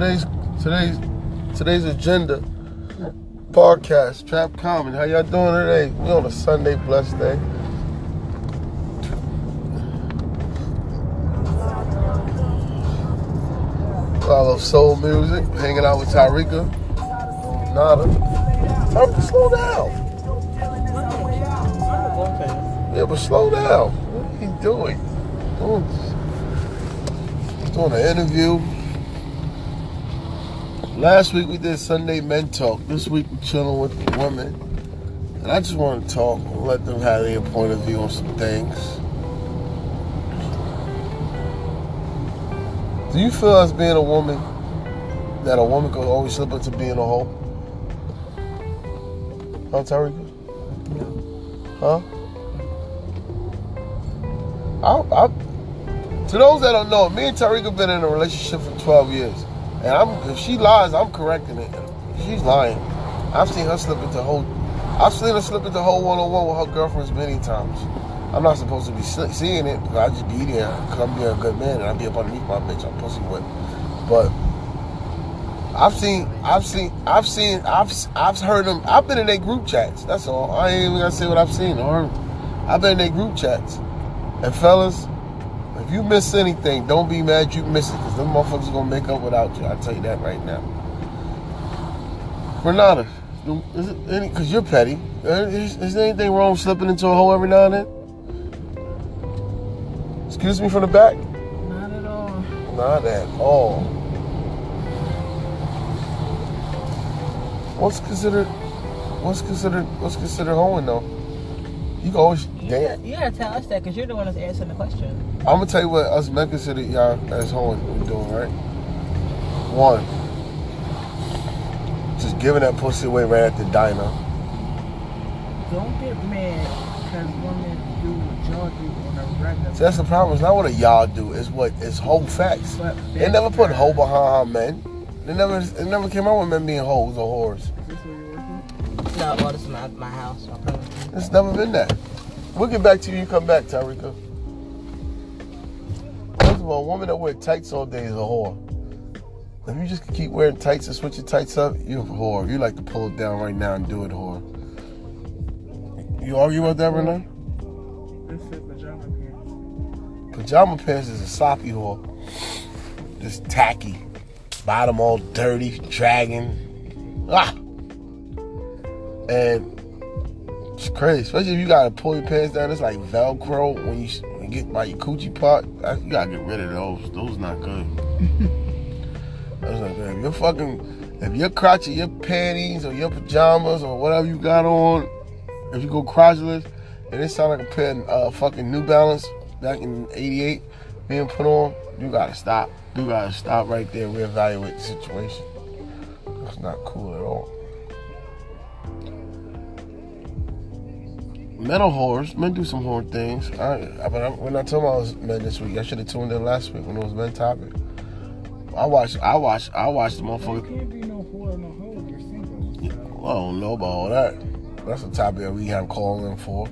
Today's agenda podcast, Trap Common. How y'all doing today? We on a Sunday, blessed day. I love soul music. Hanging out with Tariqa, Renata. Tariqa, slow down. Yeah, but slow down. What are you doing? Doing an interview. Last week we did Sunday Men Talk. This week we're chilling with the women. And I just want to talk and let them have their point of view on some things. Do you feel as being a woman that a woman could always slip into being a hoe? Huh, Tariqa? Huh? To those that don't know, me and Tariqa been in a relationship for 12 years. And if she lies, I'm correcting it. She's lying. I've seen her slip into whole one-on-one with her girlfriends many times. I'm not supposed to be seeing it, because I just be there, because I'm being a good man, and I be up underneath my bitch. I'm pussy whipped. But I've been in their group chats. That's all. I ain't even gonna say what I've seen or heard. I've been in their group chats. And fellas, if you miss anything, don't be mad you miss it, because them motherfuckers gonna make up without you. I tell you that right now. Renata, because you're petty, is there anything wrong with slipping into a hole every now and then? Excuse me from the back? Not at all. Not at all. What's considered hoeing though? You can always dance. You gotta tell us that, because you're the one that's answering the question. I'm gonna tell you what us men consider y'all as hoeing we're doing, right? One, just giving that pussy away right at the diner. Don't get mad, because women do what y'all do on a regular. See, that's the problem. It's not what a y'all do. It's whole facts. They never put hoe behind her men. It never came out with men being hoes or whores. Is this where you're working? No, well, this is my house. So it's never been that. We'll get back to you. You come back, Tariqa. First of all, a woman that wears tights all day is a whore. If you just keep wearing tights and switch your tights up, you're a whore. You like to pull it down right now and do it, whore. You argue about that right now? This is pajama pants. Pajama pants is a sloppy whore. Just tacky. Bottom all dirty, dragging. Ah! And it's crazy, especially if you gotta pull your pants down. It's like Velcro when you get by your coochie part. You gotta get rid of those. Those not good. That's not good. If your crotch or your panties or your pajamas or whatever you got on, if you go crotchless, and it sound like a pair of fucking New Balance back in '88 being put on, you gotta stop. You gotta stop right there and reevaluate the situation. That's not cool at all. Metal whores. Men do some whore things. We're not talking about men this week. I should have tuned in last week when it was men topic. I watched the motherfucker. You can't be no whore in a hoe. You're single. Yeah, well, I don't know about all that. That's a topic that we have calling for.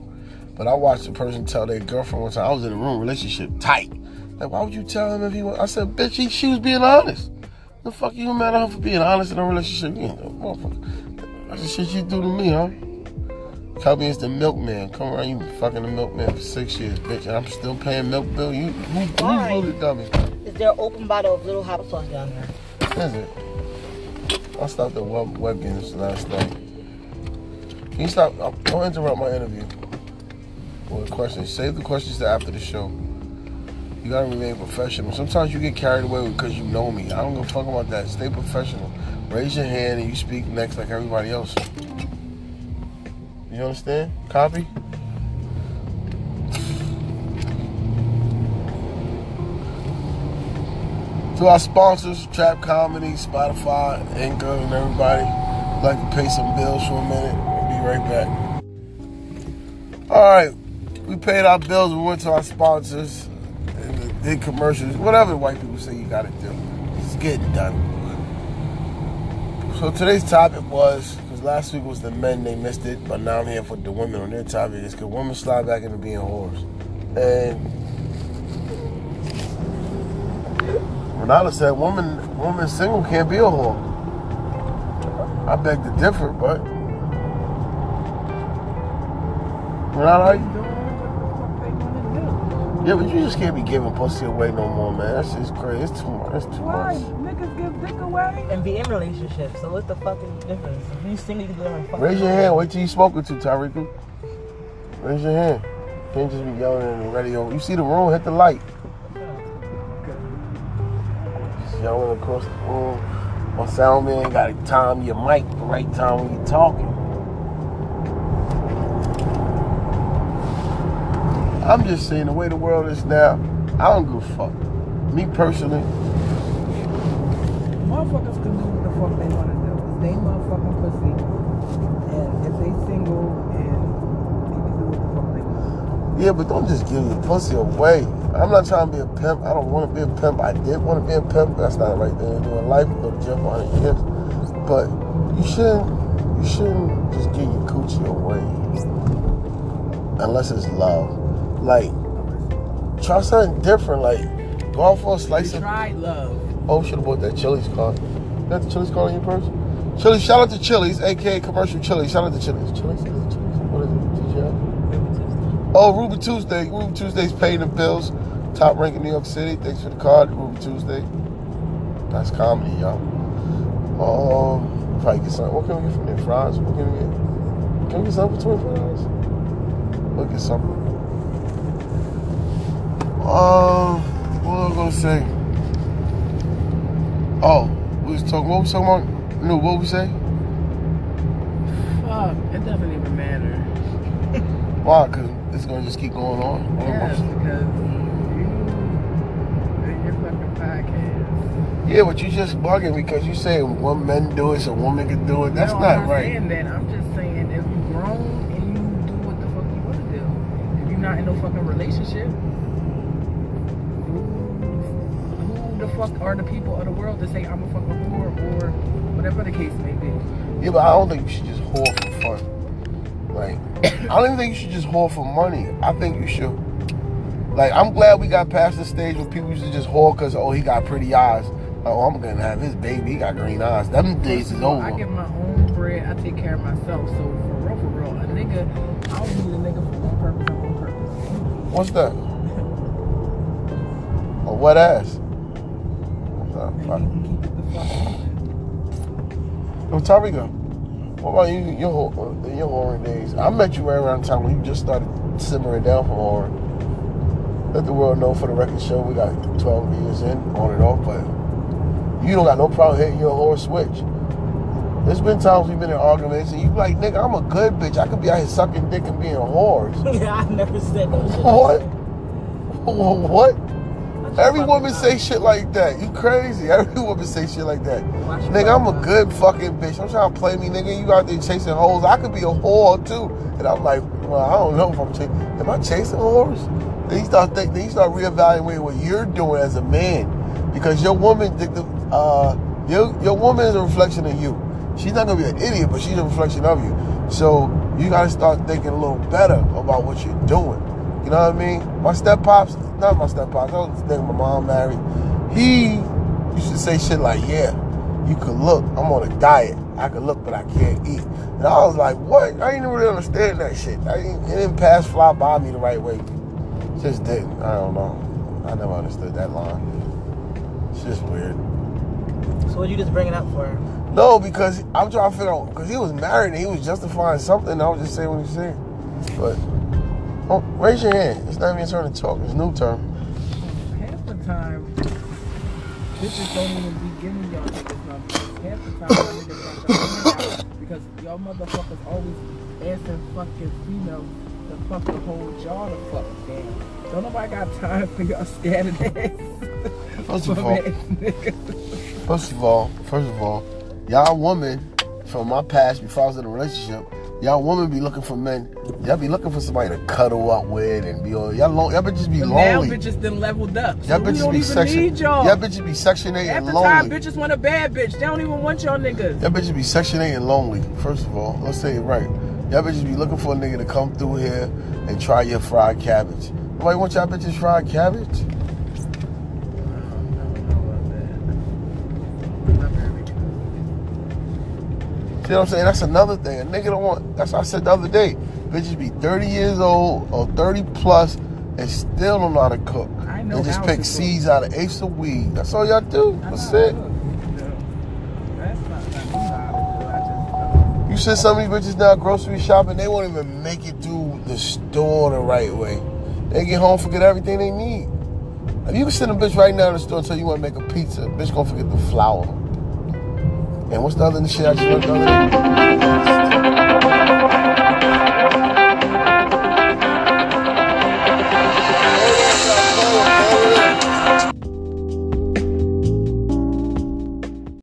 But I watched a person tell their girlfriend one time. I was in a room, relationship tight. Like, why would you tell him if he was? I said, bitch, she was being honest. The fuck you mad at her for being honest in a relationship? You know, motherfucker. That's the shit you do to me, huh? Calvin is the milkman. Come around, you been fucking the milkman for 6 years, bitch, and I'm still paying milk bill. Who's really dummy? Is there an open bottle of Little Hot Sauce down there? Is it? I stopped the webcams last night. Can you stop? Don't interrupt my interview. Or the questions. Save the questions to after the show. You gotta remain professional. Sometimes you get carried away because you know me. I don't give a fuck about that. Stay professional. Raise your hand and you speak next like everybody else. You understand? Copy? To our sponsors, Trap Comedy, Spotify, Anchor, and everybody, I'd like to pay some bills for a minute. We'll be right back. Alright, we paid our bills, we went to our sponsors, and did commercials, whatever the white people say you gotta do. It's getting done. So today's topic was, last week was the men, they missed it, but now I'm here for the women on their topic. It's because women slide back into being whores. And Ronaldo said, women woman single can't be a whore. I beg to differ, but Renata, how you doing? Yeah, but you just can't be giving pussy away no more, man. That's just crazy. It's too much. It's too much. Niggas give dick away and be in relationships. So what the fuck is the difference? If you single, you go and fuck. Raise your hand. Wait till you spoken to, Tariqa. Raise your hand. You can't just be yelling in the radio. You see the room? Hit the light. Yelling across the room. My sound man gotta time your mic the right time when you're talking. I'm just saying, the way the world is now, I don't give a fuck. Me personally, motherfuckers can do what the fuck they wanna do. It's they motherfucking pussy. And if they single, and they can do what the fuck they want. Yeah, but don't just give the pussy away. I'm not trying to be a pimp. I don't want to be a pimp. I did want to be a pimp. That's not the right thing to do in life. You go to jail for 100 years. But you shouldn't just give your coochie away. Unless it's love. Like, try something different. Like, go out for a slice of... Try love. Oh, should have bought that Chili's card. You got the Chili's card on your purse? Chili's, shout out to Chili's, a.k.a. Commercial Chili's. Shout out to Chili's. Chili's? What is it? TGI? Oh, Ruby Tuesday. Ruby Tuesday's paying the bills. Top rank in New York City. Thanks for the card, Ruby Tuesday. That's comedy, y'all. Probably get something. What can we get from there? Fries? What can we get? Can we get something for $25? We'll get something. What was I gonna say? Oh, what was talking about? No, what we say? Fuck, it doesn't even matter. Why? Cause it's gonna just keep going on. Yes, because you in your fucking podcast. Yeah, but you just bugging because you say one man do it, so woman can do it. That's not right. I'm not saying that. I'm just saying if you grown and you do what the fuck you wanna do, if you're not in no fucking relationship. The fuck are the people of the world to say I'm a fucking whore or whatever the case may be? Yeah, but I don't think you should just whore for fun. Like, I don't even think you should just whore for money. I think you should. Like, I'm glad we got past the stage where people used to just whore because, oh, he got pretty eyes. Oh, I'm gonna have his baby. He got green eyes. Them days is over. I get my own bread. I take care of myself. So for real, a nigga, I don't need a nigga for one purpose and one purpose. What's that? A wet ass. Yo, Tariqa, what about you? Your whoring days. I met you right around the time when you just started simmering down from whoring. Let the world know, for the record show, we got 12 years in, on and off, but you don't got no problem hitting your whore switch. There's been times we've been in arguments and you like, nigga, I'm a good bitch. I could be out here sucking dick and being whores. Yeah, I never said that shit. What? What? Every woman say shit like that. You crazy. Every woman say shit like that. Nigga, I'm a good fucking bitch. I'm trying to play me, nigga. You out there chasing hoes. I could be a whore, too. And I'm like, well, I don't know if I'm chasing. Am I chasing whores? Then you start thinking, then you start reevaluating what you're doing as a man. Because your woman, your woman is a reflection of you. She's not going to be an idiot, but she's a reflection of you. So you got to start thinking a little better about what you're doing. You know what I mean? My step-pops, I was thinking my mom married. He used to say shit like, yeah, you can look. I'm on a diet. I can look, but I can't eat. And I was like, what? I didn't really understand that shit. It didn't pass fly by me the right way. It just didn't. I don't know. I never understood that line. It's just weird. So what you just bringing up for him? No, because I'm trying to figure out, because he was married and he was justifying something. I was just saying what he was saying. But... oh, raise your hand. It's not even your turn to talk. It's new turn. Half the time, bitches don't even be giving y'all niggas nothing. Half the time, y'all niggas got y'all out because y'all motherfuckers always asking fucking females to fucking hold y'all the fuck down. Don't nobody got time for y'all scattered ass. First of all, y'all women from my past before I was in a relationship. Y'all women be looking for men. Y'all be looking for somebody to cuddle up with and be all... y'all bitches be lonely. Now bitches done leveled up. So y'all bitches be sectioned. Y'all bitches be sectionated and lonely. Half the time, bitches want a bad bitch. They don't even want y'all niggas. Y'all bitches be sectionated and lonely, first of all. Let's say it right. Y'all bitches be looking for a nigga to come through here and try your fried cabbage. Nobody want y'all bitches fried cabbage? I don't know about You know what I'm saying? That's another thing. A nigga don't want, that's what I said the other day. Bitches be 30 years old or 30 plus and still don't know how to cook. I know. They just pick C's out of eighths of weed. That's all y'all do. That's it. You said some of these bitches now grocery shopping, they won't even make it through the store the right way. They get home, forget everything they need. If you can send a bitch right now in the store and tell you want to make a pizza, bitch gonna forget the flour. And what's the other shit I just learned the other day?